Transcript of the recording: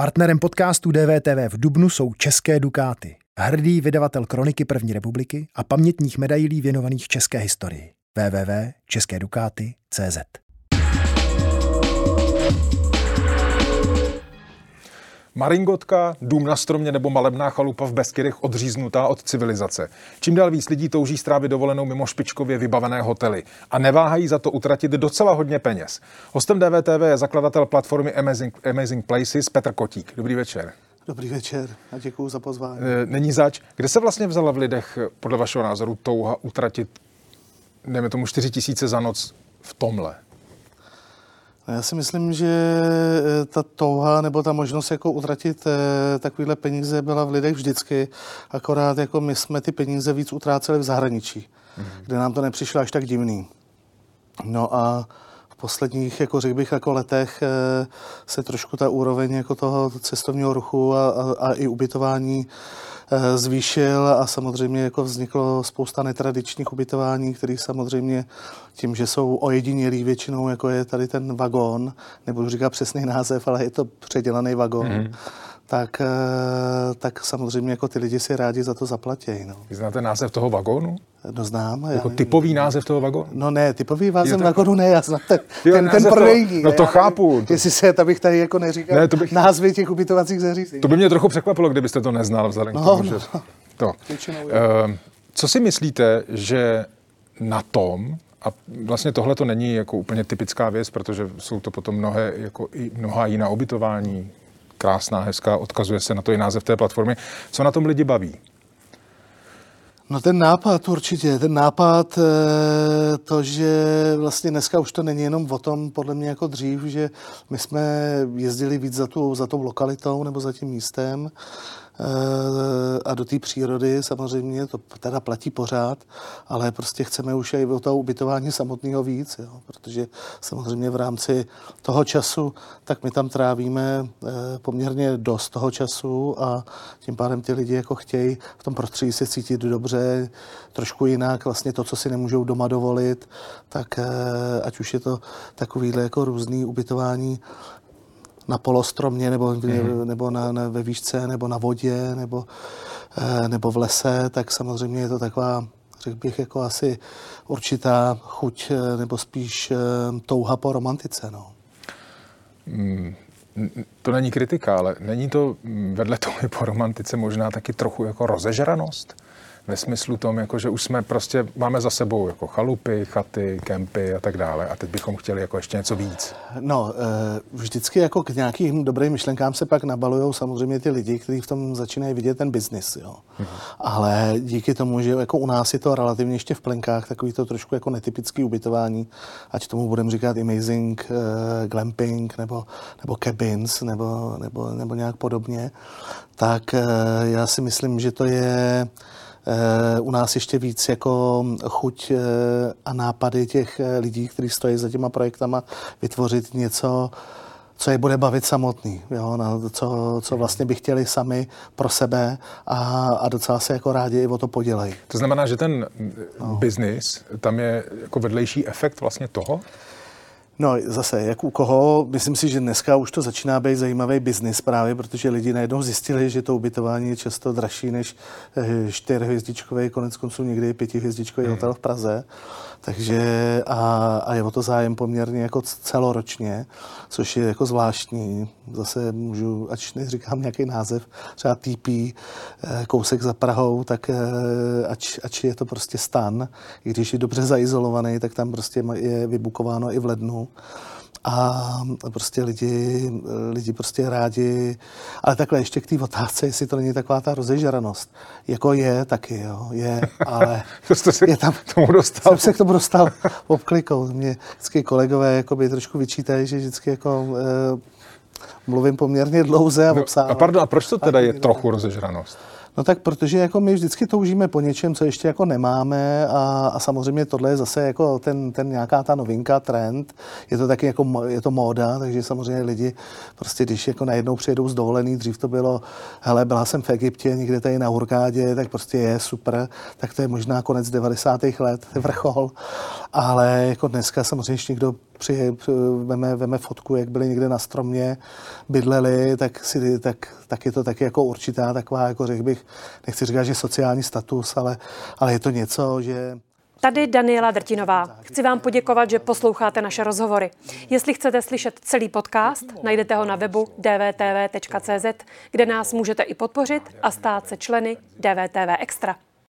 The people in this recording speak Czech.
Partnerem podcastu DVTV v dubnu jsou České Dukáty, hrdý vydavatel kroniky první republiky a pamětních medailí věnovaných české historii. www.českedukáty.cz. Maringotka, dům na stromě nebo malebná chalupa v Beskydech odříznutá od civilizace. Čím dál víc lidí touží strávit dovolenou mimo špičkově vybavené hotely a neváhají za to utratit docela hodně peněz. Hostem DVTV je zakladatel platformy Amazing Places Petr Kotík. Dobrý večer. Dobrý večer a děkuju za pozvání. Není zač. Kde se vlastně vzala v lidech, podle vašeho názoru, touha utratit, dejme tomu 4 000 za noc v tomhle? Já si myslím, že ta touha nebo ta možnost jako utratit takovýhle peníze byla v lidech vždycky, akorát jako my jsme ty peníze víc utráceli v zahraničí, kde nám to nepřišlo až tak divný. No a v posledních, jako řekl bych, jako letech se trošku ta úroveň jako toho cestovního ruchu a i ubytování zvýšil a samozřejmě jako vzniklo spousta netradičních ubytování, kterých samozřejmě tím, že jsou ojedinělí většinou, jako je tady ten vagón, nebudu říkat přesný název, ale je to předělaný vagón, tak samozřejmě jako ty lidi si rádi za to zaplatí. No. Vy znáte název toho vagónu? No znám. Jako typový název toho vagónu? No ne, typový název vagónu ne, já znám ten prodejní. No to chápu. Jestli se, to bych tady jako neříkal ne, názvy těch ubytovacích zařízení. To by mě trochu překvapilo, kdybyste to neznal vzhledem k tomu, že... To. Co si myslíte, že na tom, a vlastně tohle to není jako úplně typická věc, protože jsou to potom mnohé, jako i mnohá jiná ubytování, krásná, hezká, odkazuje se na to i název té platformy. Co na tom lidi baví? No ten nápad určitě, to, že vlastně dneska už to není jenom o tom, podle mě jako dřív, že my jsme jezdili víc za tou lokalitou nebo za tím místem a do té přírody samozřejmě, to teda platí pořád, ale prostě chceme už i o toho ubytování samotného víc, jo, protože samozřejmě v rámci toho času, tak my tam trávíme poměrně dost toho času a tím pádem ty lidi jako chtějí v tom prostředí se cítit dobře, trošku jinak, vlastně to, co si nemůžou doma dovolit, tak ať už je to takovýhle jako různý ubytování, na polostromě, nebo na ve výšce, nebo na vodě, nebo v lese, tak samozřejmě je to taková, řekl bych, jako asi určitá chuť, nebo spíš touha po romantice. No. To není kritika, ale není to vedle touhy po romantice možná taky trochu jako rozežranost? Ve smyslu tom, jako že už jsme prostě, máme za sebou jako chalupy, chaty, kempy a tak dále a teď bychom chtěli jako ještě něco víc. No, vždycky jako k nějakým dobrým myšlenkám se pak nabalujou samozřejmě ty lidi, kteří v tom začínají vidět ten biznis, jo. Ale díky tomu, že jako u nás je to relativně ještě v plenkách, takový to trošku jako netypický ubytování, ať tomu budeme říkat amazing, glamping nebo cabins nebo nějak podobně, tak já si myslím, že to je u nás ještě víc jako chuť a nápady těch lidí, kteří stojí za těma projektama, vytvořit něco, co je bude bavit samotný, jo? No, co vlastně by chtěli sami pro sebe a docela se jako rádi i o to podělají. To znamená, že ten biznis, tam je jako vedlejší efekt vlastně toho? No zase, jak u koho, myslím si, že dneska už to začíná být zajímavý biznis právě, protože lidi najednou zjistili, že to ubytování je často dražší než 4hvězdičkový, koneckonců někdy 5hvězdičkový hotel v Praze. Takže a je o to zájem poměrně jako celoročně, což je jako zvláštní. Zase můžu, ač neříkám nějaký název, třeba TP, kousek za Prahou, tak ač je to prostě stan, i když je dobře zaizolovaný, tak tam prostě je vybukováno i v lednu. A prostě lidi prostě rádi, ale takhle ještě k té otázce, jestli to není taková ta rozežranost. Jako je taky, jo, je, ale je tam, jsem se k tomu dostal obklikou. Mě vždycky kolegové jakoby trošku vyčítají, že vždycky jako mluvím poměrně dlouze a obsáhnu. A pardon, a proč to teda je trochu rozežranost? No tak protože jako my vždycky toužíme po něčem, co ještě jako nemáme a samozřejmě tohle je zase jako ten nějaká ta novinka, trend, je to taky jako je to móda, takže samozřejmě lidi prostě když jako najednou přijedou z dovolený, dřív to bylo, hele, byla jsem v Egyptě, někde tady na Hurkádě, tak prostě je super, tak to je možná konec 90. let, vrchol, ale jako dneska samozřejmě ještě někdo veme fotku, jak byli někde na stromě, bydleli, tak je to taky jako určitá taková, jako řekl bych, nechci říkat, že sociální status, ale je to něco, že... Tady Daniela Drtinová. Chci vám poděkovat, že posloucháte naše rozhovory. Jestli chcete slyšet celý podcast, najdete ho na webu dvtv.cz, kde nás můžete i podpořit a stát se členy DVTV Extra.